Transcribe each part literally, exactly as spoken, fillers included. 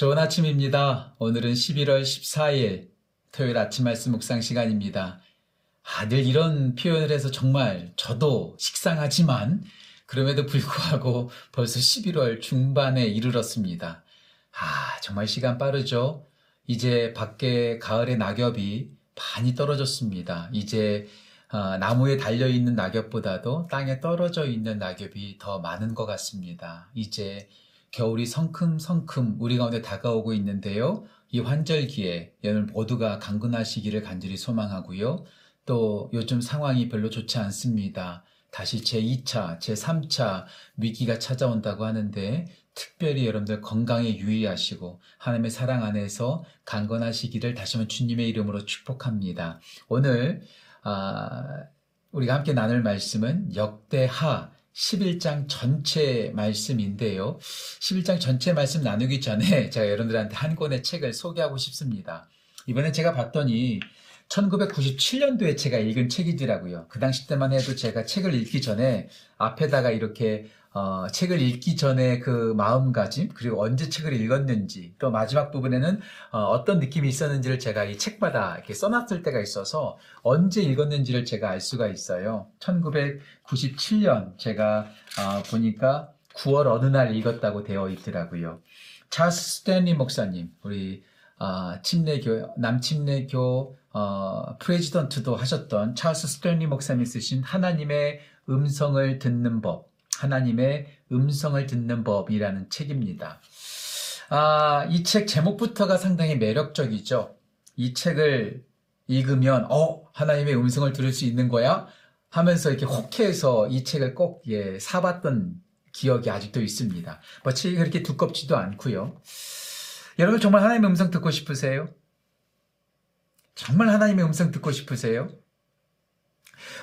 좋은 아침입니다. 오늘은 십일월 십사일 토요일 아침 말씀 묵상 시간입니다. 아, 늘 이런 표현을 해서 정말 저도 식상하지만 그럼에도 불구하고 벌써 십일월 중반에 이르렀습니다. 아, 정말 시간 빠르죠. 이제 밖에 가을의 낙엽이 많이 떨어졌습니다. 이제 어, 나무에 달려있는 낙엽보다도 땅에 떨어져 있는 낙엽이 더 많은 것 같습니다. 이제 겨울이 성큼성큼 우리 가운데 다가오고 있는데요. 이 환절기에 여러분 모두가 강건하시기를 간절히 소망하고요. 또 요즘 상황이 별로 좋지 않습니다. 다시 제이 차, 제삼 차 위기가 찾아온다고 하는데 특별히 여러분들 건강에 유의하시고 하나님의 사랑 안에서 강건하시기를 다시 한번 주님의 이름으로 축복합니다. 오늘 아, 우리가 함께 나눌 말씀은 역대하 십일 장 전체 말씀인데요. 십일 장 전체 말씀 나누기 전에 제가 여러분들한테 한 권의 책을 소개하고 싶습니다. 이번에 제가 봤더니 천구백구십칠년도에 제가 읽은 책이더라고요. 그 당시 때만 해도 제가 책을 읽기 전에 앞에다가 이렇게 어, 책을 읽기 전에 그 마음가짐, 그리고 언제 책을 읽었는지, 또 마지막 부분에는 어, 어떤 느낌이 있었는지를 제가 이 책마다 이렇게 써놨을 때가 있어서 언제 읽었는지를 제가 알 수가 있어요. 천구백구십칠년 제가 어, 보니까 구월 어느 날 읽었다고 되어 있더라고요. 찰스 스탠리 목사님, 우리 어, 침례교, 남침례교 어, 프레지던트도 하셨던 찰스 스탠리 목사님이 쓰신 하나님의 음성을 듣는 법, 하나님의 음성을 듣는 법이라는 책입니다. 아, 이 책 제목부터가 상당히 매력적이죠. 이 책을 읽으면 어 하나님의 음성을 들을 수 있는 거야? 하면서 이렇게 혹해서 이 책을 꼭 예, 사봤던 기억이 아직도 있습니다. 뭐 책이 그렇게 두껍지도 않고요. 여러분 정말 하나님의 음성 듣고 싶으세요? 정말 하나님의 음성 듣고 싶으세요?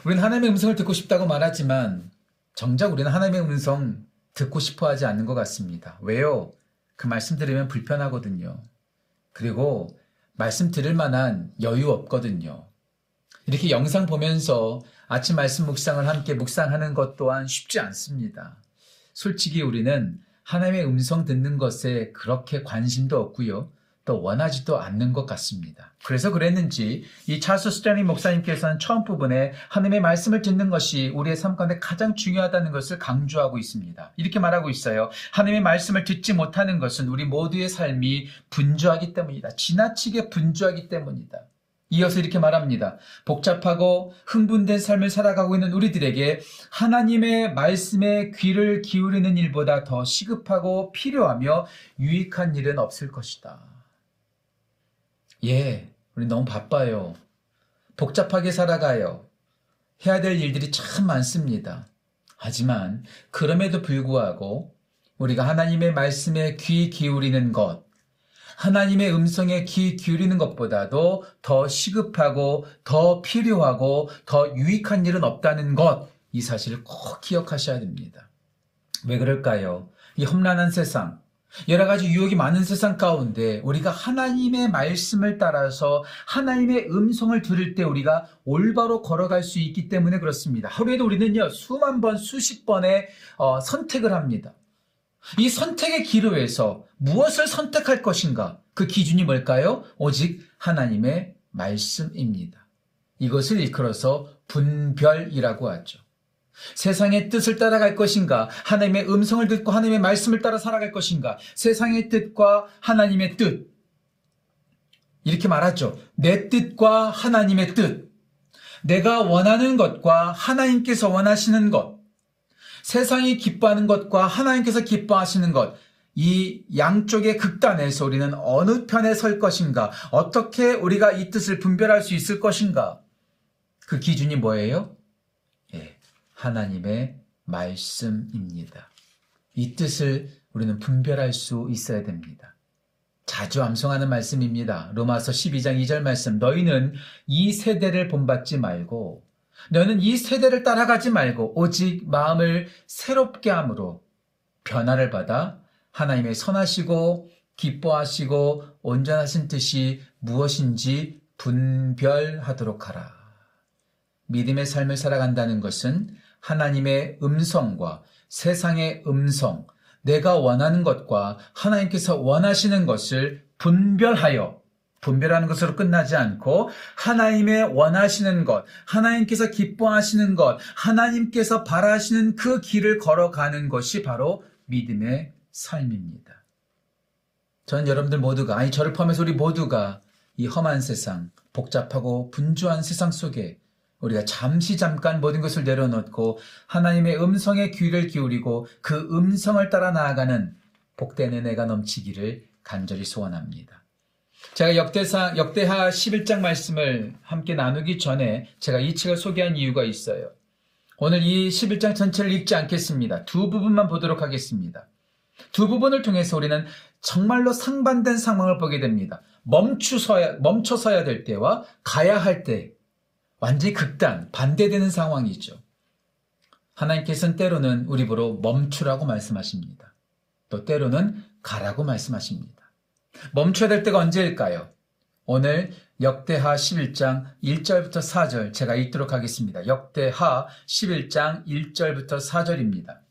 우리는 하나님의 음성을 듣고 싶다고 말하지만 정작 우리는 하나님의 음성 듣고 싶어 하지 않는 것 같습니다. 왜요? 그 말씀 들으면 불편하거든요. 그리고 말씀 들을 만한 여유 없거든요. 이렇게 영상 보면서 아침 말씀 묵상을 함께 묵상하는 것 또한 쉽지 않습니다. 솔직히 우리는 하나님의 음성 듣는 것에 그렇게 관심도 없고요. 또 원하지도 않는 것 같습니다. 그래서 그랬는지 이 찰스 스탠리 목사님께서는 처음 부분에 하나님의 말씀을 듣는 것이 우리의 삶 가운데 가장 중요하다는 것을 강조하고 있습니다. 이렇게 말하고 있어요. 하나님의 말씀을 듣지 못하는 것은 우리 모두의 삶이 분주하기 때문이다. 지나치게 분주하기 때문이다. 이어서 이렇게 말합니다. 복잡하고 흥분된 삶을 살아가고 있는 우리들에게 하나님의 말씀에 귀를 기울이는 일보다 더 시급하고 필요하며 유익한 일은 없을 것이다. 예, 우리 너무 바빠요. 복잡하게 살아가요. 해야 될 일들이 참 많습니다. 하지만 그럼에도 불구하고 우리가 하나님의 말씀에 귀 기울이는 것, 하나님의 음성에 귀 기울이는 것보다도 더 시급하고 더 필요하고 더 유익한 일은 없다는 것, 이 사실을 꼭 기억하셔야 됩니다. 왜 그럴까요? 이 험난한 세상, 여러 가지 유혹이 많은 세상 가운데 우리가 하나님의 말씀을 따라서 하나님의 음성을 들을 때 우리가 올바로 걸어갈 수 있기 때문에 그렇습니다. 하루에도 우리는요, 수만 번, 수십 번의 어, 선택을 합니다. 이 선택의 기로에서 무엇을 선택할 것인가? 그 기준이 뭘까요? 오직 하나님의 말씀입니다. 이것을 일컬어서 분별이라고 하죠. 세상의 뜻을 따라갈 것인가? 하나님의 음성을 듣고 하나님의 말씀을 따라 살아갈 것인가? 세상의 뜻과 하나님의 뜻. 이렇게 말하죠. 내 뜻과 하나님의 뜻. 내가 원하는 것과 하나님께서 원하시는 것. 세상이 기뻐하는 것과 하나님께서 기뻐하시는 것. 이 양쪽의 극단에서 우리는 어느 편에 설 것인가? 어떻게 우리가 이 뜻을 분별할 수 있을 것인가? 그 기준이 뭐예요? 하나님의 말씀입니다. 이 뜻을 우리는 분별할 수 있어야 됩니다. 자주 암송하는 말씀입니다. 로마서 십이장 이절 말씀. 너희는 이 세대를 본받지 말고 너는 이 세대를 따라가지 말고 오직 마음을 새롭게 함으로 변화를 받아 하나님의 선하시고 기뻐하시고 온전하신 뜻이 무엇인지 분별하도록 하라. 믿음의 삶을 살아간다는 것은 하나님의 음성과 세상의 음성, 내가 원하는 것과 하나님께서 원하시는 것을 분별하여, 분별하는 것으로 끝나지 않고 하나님의 원하시는 것, 하나님께서 기뻐하시는 것, 하나님께서 바라시는 그 길을 걸어가는 것이 바로 믿음의 삶입니다. 전 여러분들 모두가, 아니 저를 포함해서 우리 모두가 이 험한 세상, 복잡하고 분주한 세상 속에 우리가 잠시 잠깐 모든 것을 내려놓고 하나님의 음성에 귀를 기울이고 그 음성을 따라 나아가는 복된 은혜가 넘치기를 간절히 소원합니다. 제가 역대하, 역대하 십일 장 말씀을 함께 나누기 전에 제가 이 책을 소개한 이유가 있어요. 오늘 이 십일 장 전체를 읽지 않겠습니다. 두 부분만 보도록 하겠습니다. 두 부분을 통해서 우리는 정말로 상반된 상황을 보게 됩니다. 멈추서야, 멈춰서야 될 때와 가야 할 때, 완전히 극단, 반대되는 상황이죠. 하나님께서는 때로는 우리 보러 멈추라고 말씀하십니다. 또 때로는 가라고 말씀하십니다. 멈춰야 될 때가 언제일까요? 오늘 역대하 십일 장 일 절부터 사 절 제가 읽도록 하겠습니다. 역대하 십일 장 일 절부터 사 절입니다.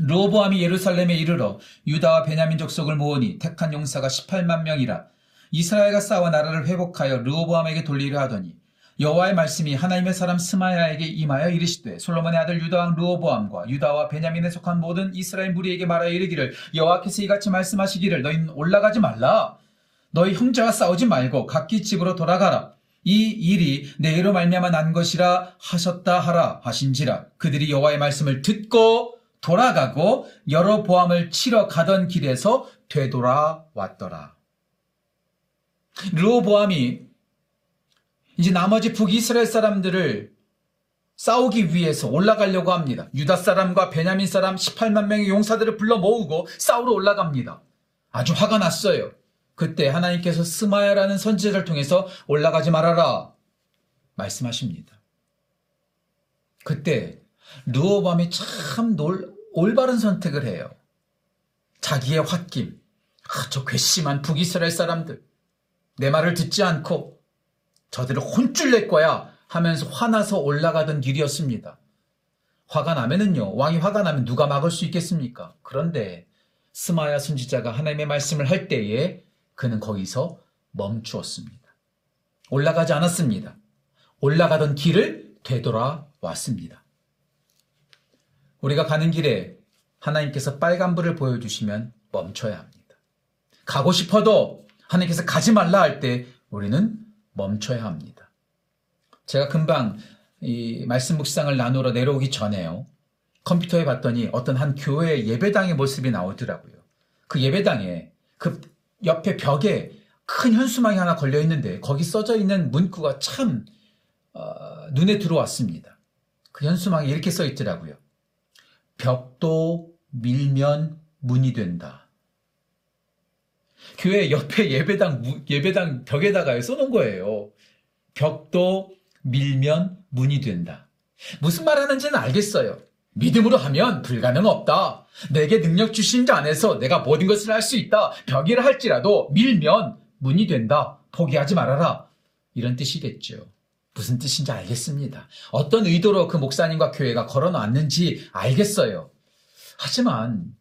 르호보암이 예루살렘에 이르러 유다와 베냐민 족속을 모으니 택한 용사가 십팔만 명이라. 이스라엘과 싸워 나라를 회복하여 르호보암에게 돌리려 하더니 여호와의 말씀이 하나님의 사람 스마야에게 임하여 이르시되, 솔로몬의 아들 유다왕 르호보암과 유다와 베냐민에 속한 모든 이스라엘 무리에게 말하여 이르기를, 여호와께서 이같이 말씀하시기를, 너희는 올라가지 말라. 너희 형제와 싸우지 말고 각기 집으로 돌아가라. 이 일이 내게로 말미암아 난 것이라 하셨다 하라 하신지라. 그들이 여호와의 말씀을 듣고 돌아가고 여로보암을 치러 가던 길에서 되돌아왔더라. 르호보암이 이제 나머지 북이스라엘 사람들을 싸우기 위해서 올라가려고 합니다. 유다 사람과 베냐민 사람 십팔만 명의 용사들을 불러 모으고 싸우러 올라갑니다. 아주 화가 났어요. 그때 하나님께서 스마야라는 선지자를 통해서 올라가지 말아라 말씀하십니다. 그때 르호보암이 참 놀, 올바른 선택을 해요. 자기의 홧김, 아, 저 괘씸한 북이스라엘 사람들, 내 말을 듣지 않고 저들을 혼쭐 낼 거야 하면서 화나서 올라가던 길이었습니다. 화가 나면은요, 왕이 화가 나면 누가 막을 수 있겠습니까? 그런데 스마야 선지자가 하나님의 말씀을 할 때에 그는 거기서 멈추었습니다. 올라가지 않았습니다. 올라가던 길을 되돌아왔습니다. 우리가 가는 길에 하나님께서 빨간불을 보여주시면 멈춰야 합니다. 가고 싶어도 하나님께서 가지 말라 할 때 우리는 멈춰야 합니다. 제가 금방 이 말씀 묵상을 나누러 내려오기 전에요, 컴퓨터에 봤더니 어떤 한 교회 예배당의 모습이 나오더라고요. 그 예배당에 그 옆에 벽에 큰 현수막이 하나 걸려 있는데 거기 써져 있는 문구가 참 어, 눈에 들어왔습니다. 그 현수막에 이렇게 써 있더라고요. 벽도 밀면 문이 된다. 교회 옆에 예배당, 예배당 벽에다가 써놓은 거예요. 벽도 밀면 문이 된다. 무슨 말 하는지는 알겠어요. 믿음으로 하면 불가능 없다. 내게 능력 주신 자 안에서 내가 모든 것을 할 수 있다. 벽이라 할지라도 밀면 문이 된다. 포기하지 말아라. 이런 뜻이겠죠. 무슨 뜻인지 알겠습니다. 어떤 의도로 그 목사님과 교회가 걸어놨는지 알겠어요. 하지만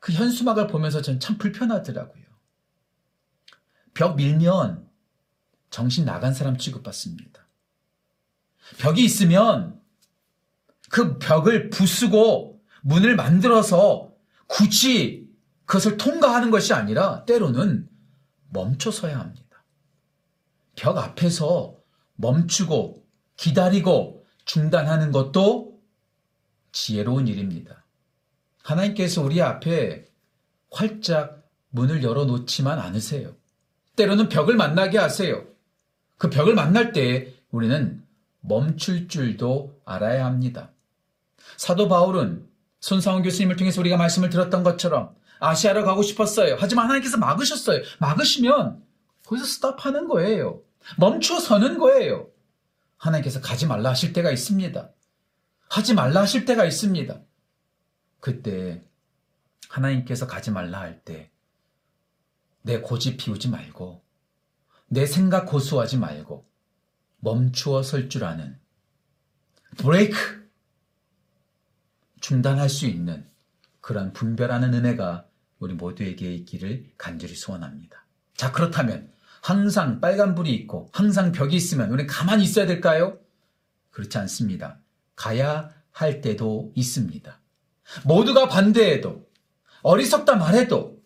그 현수막을 보면서 저는 참 불편하더라고요. 벽 밀면 정신 나간 사람 취급받습니다. 벽이 있으면 그 벽을 부수고 문을 만들어서 굳이 그것을 통과하는 것이 아니라 때로는 멈춰서야 합니다. 벽 앞에서 멈추고 기다리고 중단하는 것도 지혜로운 일입니다. 하나님께서 우리 앞에 활짝 문을 열어놓지만 않으세요. 때로는 벽을 만나게 하세요. 그 벽을 만날 때 우리는 멈출 줄도 알아야 합니다. 사도 바울은 손상원 교수님을 통해서 우리가 말씀을 들었던 것처럼 아시아로 가고 싶었어요. 하지만 하나님께서 막으셨어요. 막으시면 거기서 스탑하는 거예요. 멈추어 서는 거예요. 하나님께서 가지 말라 하실 때가 있습니다. 하지 말라 하실 때가 있습니다. 그때 하나님께서 가지 말라 할 때 내 고집 피우지 말고 내 생각 고수하지 말고 멈추어 설 줄 아는, 브레이크, 중단할 수 있는 그런 분별하는 은혜가 우리 모두에게 있기를 간절히 소원합니다. 자, 그렇다면 항상 빨간불이 있고 항상 벽이 있으면 우리 가만히 있어야 될까요? 그렇지 않습니다. 가야 할 때도 있습니다. 모두가 반대해도, 어리석다 말해도,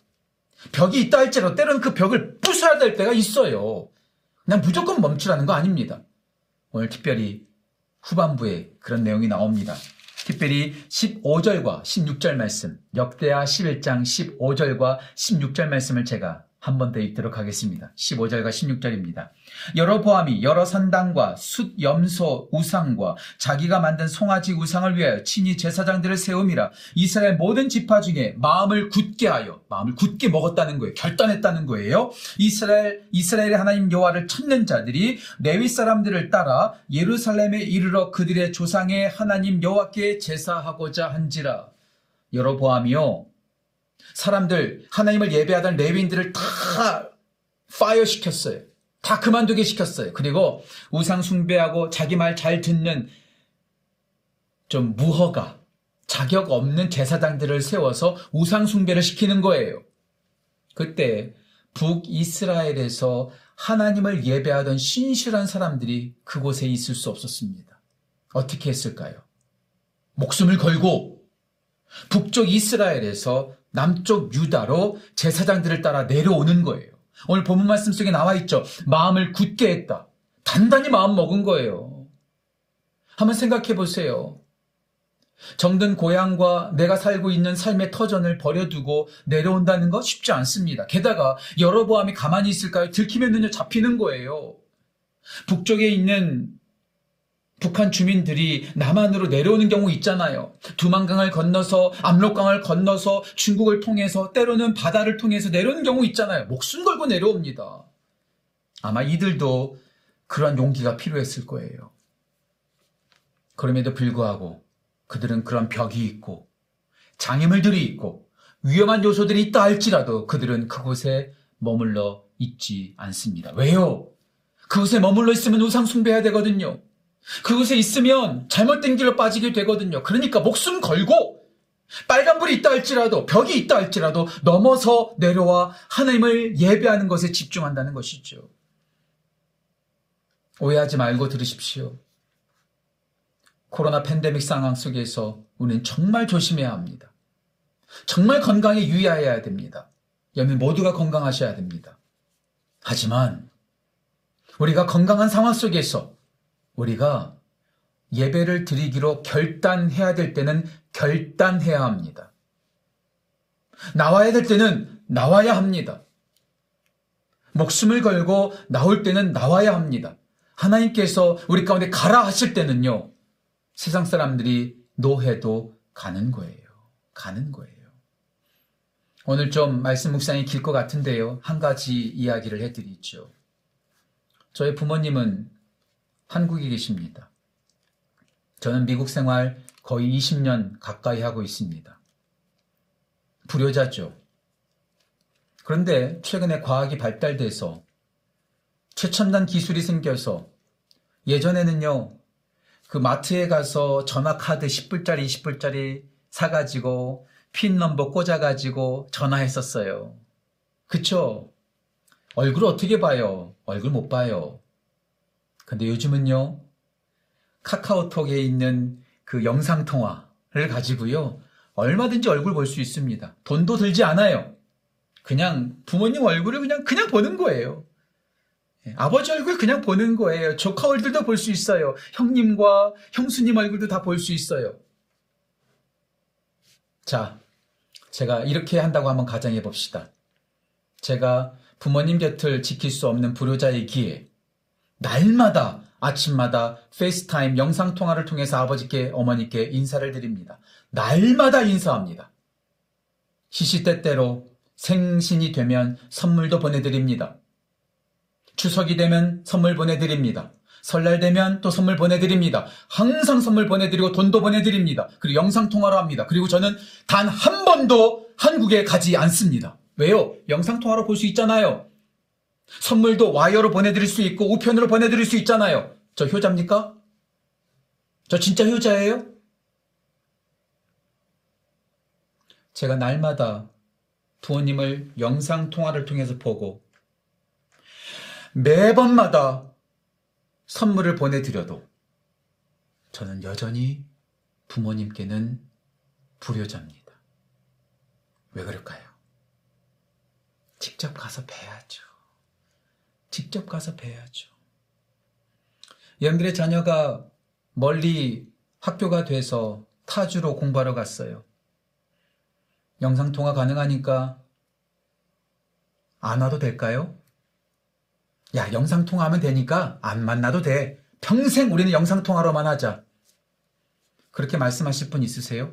벽이 있다 할지라도 때로는 그 벽을 부숴야 될 때가 있어요. 난 무조건 멈추라는 거 아닙니다. 오늘 특별히 후반부에 그런 내용이 나옵니다. 특별히 십오 절과 십육 절 말씀, 역대하 십일 장 십오 절과 십육 절 말씀을 제가 한 번 더 읽도록 하겠습니다. 십오 절과 십육 절입니다. 여로보암이 여러 산당과 숫 염소 우상과 자기가 만든 송아지 우상을 위하여 친히 제사장들을 세우미라. 이스라엘 모든 지파 중에 마음을 굳게 하여, 마음을 굳게 먹었다는 거예요. 결단했다는 거예요. 이스라엘, 이스라엘의 하나님 여호와를 찾는 자들이 레위 사람들을 따라 예루살렘에 이르러 그들의 조상의 하나님 여호와께 제사하고자 한지라. 여로보암이요, 사람들, 하나님을 예배하던 레위인들을 다 파이어 시켰어요. 다 그만두게 시켰어요. 그리고 우상 숭배하고 자기 말 잘 듣는 좀 무허가, 자격 없는 제사장들을 세워서 우상 숭배를 시키는 거예요. 그때 북이스라엘에서 하나님을 예배하던 신실한 사람들이 그곳에 있을 수 없었습니다. 어떻게 했을까요? 목숨을 걸고 북쪽 이스라엘에서 남쪽 유다로 제사장들을 따라 내려오는 거예요. 오늘 본문 말씀 속에 나와 있죠. 마음을 굳게 했다. 단단히 마음 먹은 거예요. 한번 생각해 보세요. 정든 고향과 내가 살고 있는 삶의 터전을 버려두고 내려온다는 거 쉽지 않습니다. 게다가 여로보암이 가만히 있을까요? 들키면은요, 잡히는 거예요. 북쪽에 있는 북한 주민들이 남한으로 내려오는 경우 있잖아요. 두만강을 건너서, 압록강을 건너서, 중국을 통해서, 때로는 바다를 통해서 내려오는 경우 있잖아요. 목숨 걸고 내려옵니다. 아마 이들도 그런 용기가 필요했을 거예요. 그럼에도 불구하고 그들은 그런 벽이 있고 장애물들이 있고 위험한 요소들이 있다 할지라도 그들은 그곳에 머물러 있지 않습니다. 왜요? 그곳에 머물러 있으면 우상 숭배해야 되거든요. 그곳에 있으면 잘못된 길로 빠지게 되거든요. 그러니까 목숨 걸고 빨간불이 있다 할지라도, 벽이 있다 할지라도 넘어서 내려와 하나님을 예배하는 것에 집중한다는 것이죠. 오해하지 말고 들으십시오. 코로나 팬데믹 상황 속에서 우리는 정말 조심해야 합니다. 정말 건강에 유의해야 됩니다. 여러분 모두가 건강하셔야 됩니다. 하지만 우리가 건강한 상황 속에서 우리가 예배를 드리기로 결단해야 될 때는 결단해야 합니다. 나와야 될 때는 나와야 합니다. 목숨을 걸고 나올 때는 나와야 합니다. 하나님께서 우리 가운데 가라 하실 때는요, 세상 사람들이 노해도 가는 거예요. 가는 거예요. 오늘 좀 말씀 묵상이 길 것 같은데요. 한 가지 이야기를 해드리죠. 저희 부모님은 한국에 계십니다. 저는 미국 생활 거의 이십 년 가까이 하고 있습니다. 불효자죠. 그런데 최근에 과학이 발달돼서 최첨단 기술이 생겨서 예전에는요, 그 마트에 가서 전화카드 십 불짜리, 이십 불짜리 사가지고 핀 넘버 꽂아가지고 전화했었어요. 그쵸? 얼굴 어떻게 봐요? 얼굴 못 봐요. 근데 요즘은요, 카카오톡에 있는 그 영상통화를 가지고요, 얼마든지 얼굴 볼 수 있습니다. 돈도 들지 않아요. 그냥 부모님 얼굴을 그냥, 그냥 보는 거예요. 아버지 얼굴 그냥 보는 거예요. 조카 얼굴도 볼 수 있어요. 형님과 형수님 얼굴도 다 볼 수 있어요. 자, 제가 이렇게 한다고 한번 가정해 봅시다. 제가 부모님 곁을 지킬 수 없는 불효자이기에 날마다 아침마다 페이스타임 영상통화를 통해서 아버지께 어머니께 인사를 드립니다. 날마다 인사합니다. 시시때때로 생신이 되면 선물도 보내드립니다. 추석이 되면 선물 보내드립니다. 설날 되면 또 선물 보내드립니다. 항상 선물 보내드리고 돈도 보내드립니다. 그리고 영상통화로 합니다. 그리고 저는 단 한 번도 한국에 가지 않습니다. 왜요? 영상통화로 볼 수 있잖아요. 선물도 와이어로 보내드릴 수 있고 우편으로 보내드릴 수 있잖아요. 저 효자입니까? 저 진짜 효자예요? 제가 날마다 부모님을 영상통화를 통해서 보고 매번마다 선물을 보내드려도 저는 여전히 부모님께는 불효자입니다. 왜 그럴까요? 직접 가서 뵈야죠. 직접 가서 뵈야죠. 연결의 자녀가 멀리 학교가 돼서 타주로 공부하러 갔어요. 영상통화 가능하니까 안 와도 될까요? 야, 영상통화하면 되니까 안 만나도 돼. 평생 우리는 영상통화로만 하자. 그렇게 말씀하실 분 있으세요?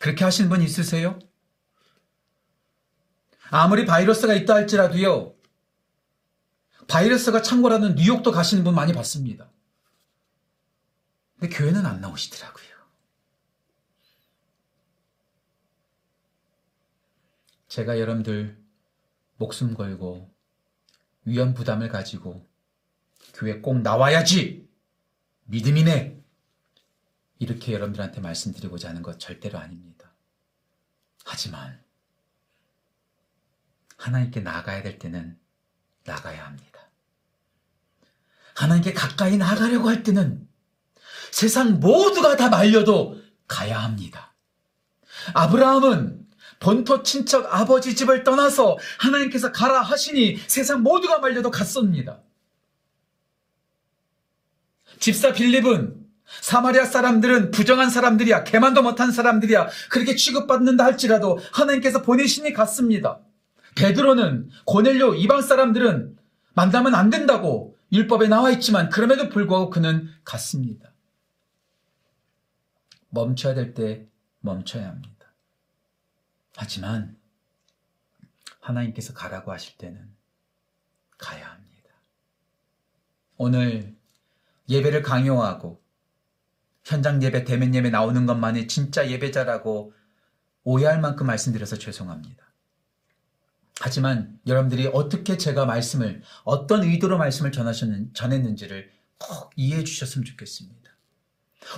그렇게 하신 분 있으세요? 아무리 바이러스가 있다 할지라도요, 바이러스가 창궐하는 뉴욕도 가시는 분 많이 봤습니다. 근데 교회는 안 나오시더라고요. 제가 여러분들 목숨 걸고 위험 부담을 가지고 교회 꼭 나와야지! 믿음이네! 이렇게 여러분들한테 말씀드리고자 하는 것 절대로 아닙니다. 하지만 하나님께 나아가야 될 때는 나가야 합니다. 하나님께 가까이 나가려고 할 때는 세상 모두가 다 말려도 가야 합니다. 아브라함은 본토 친척 아버지 집을 떠나서 하나님께서 가라 하시니 세상 모두가 말려도 갔습니다. 집사 빌립은 사마리아 사람들은 부정한 사람들이야, 개만도 못한 사람들이야, 그렇게 취급받는다 할지라도 하나님께서 보내시니 갔습니다. 베드로는 고넬료 이방 사람들은 만나면 안 된다고 율법에 나와 있지만 그럼에도 불구하고 그는 갔습니다. 멈춰야 될 때 멈춰야 합니다. 하지만 하나님께서 가라고 하실 때는 가야 합니다. 오늘 예배를 강요하고 현장 예배, 대면 예배 나오는 것만이 진짜 예배자라고 오해할 만큼 말씀드려서 죄송합니다. 하지만 여러분들이 어떻게 제가 말씀을, 어떤 의도로 말씀을 전하셨는, 전했는지를 꼭 이해해 주셨으면 좋겠습니다.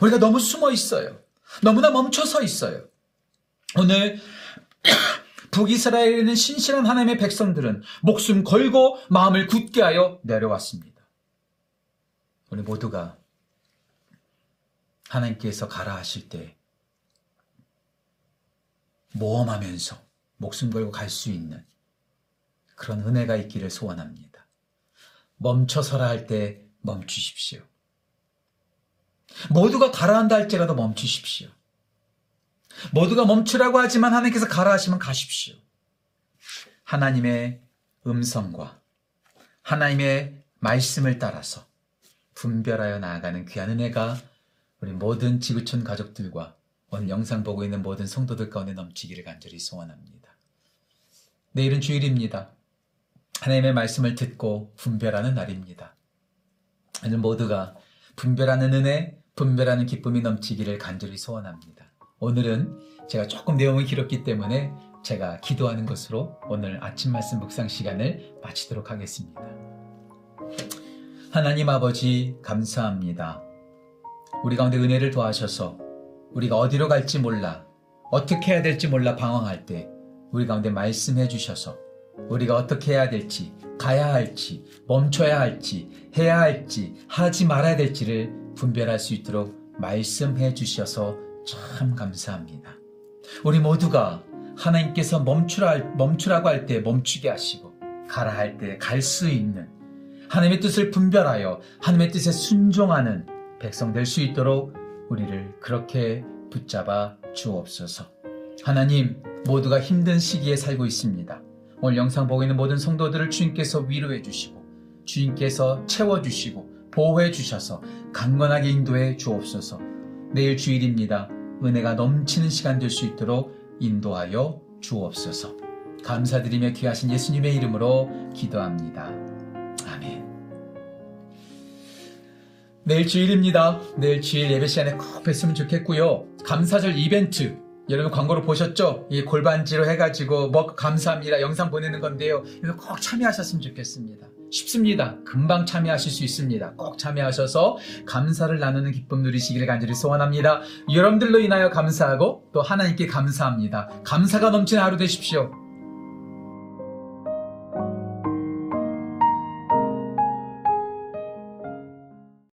우리가 너무 숨어 있어요. 너무나 멈춰서 있어요. 오늘 북이스라엘에 있는 신실한 하나님의 백성들은 목숨 걸고 마음을 굳게 하여 내려왔습니다. 우리 모두가 하나님께서 가라 하실 때 모험하면서 목숨 걸고 갈 수 있는 그런 은혜가 있기를 소원합니다. 멈춰서라 할 때 멈추십시오. 모두가 가라 한다 할지라도 멈추십시오. 모두가 멈추라고 하지만 하나님께서 가라 하시면 가십시오. 하나님의 음성과 하나님의 말씀을 따라서 분별하여 나아가는 귀한 은혜가 우리 모든 지구촌 가족들과 오늘 영상 보고 있는 모든 성도들 가운데 넘치기를 간절히 소원합니다. 내일은 주일입니다. 하나님의 말씀을 듣고 분별하는 날입니다. 오늘 모두가 분별하는 은혜, 분별하는 기쁨이 넘치기를 간절히 소원합니다. 오늘은 제가 조금 내용이 길었기 때문에 제가 기도하는 것으로 오늘 아침 말씀 묵상 시간을 마치도록 하겠습니다. 하나님 아버지 감사합니다. 우리 가운데 은혜를 더하셔서 우리가 어디로 갈지 몰라, 어떻게 해야 될지 몰라 방황할 때 우리 가운데 말씀해 주셔서 우리가 어떻게 해야 될지, 가야 할지, 멈춰야 할지, 해야 할지, 하지 말아야 될지를 분별할 수 있도록 말씀해 주셔서 참 감사합니다. 우리 모두가 하나님께서 멈추라, 멈추라고 할 때 멈추게 하시고 가라 할 때 갈 수 있는 하나님의 뜻을 분별하여 하나님의 뜻에 순종하는 백성 될 수 있도록 우리를 그렇게 붙잡아 주옵소서. 하나님, 모두가 힘든 시기에 살고 있습니다. 오늘 영상 보고 있는 모든 성도들을 주님께서 위로해 주시고 주님께서 채워주시고 보호해 주셔서 강건하게 인도해 주옵소서. 내일 주일입니다. 은혜가 넘치는 시간 될 수 있도록 인도하여 주옵소서. 감사드리며 귀하신 예수님의 이름으로 기도합니다. 아멘. 내일 주일입니다. 내일 주일 예배 시간에 꼭 뵀으면 좋겠고요. 감사절 이벤트 여러분 광고로 보셨죠? 이 골반지로 해가지고 먹 감사합니다 영상 보내는 건데요. 여러분 꼭 참여하셨으면 좋겠습니다. 쉽습니다. 금방 참여하실 수 있습니다. 꼭 참여하셔서 감사를 나누는 기쁨 누리시기를 간절히 소원합니다. 여러분들로 인하여 감사하고 또 하나님께 감사합니다. 감사가 넘치는 하루 되십시오.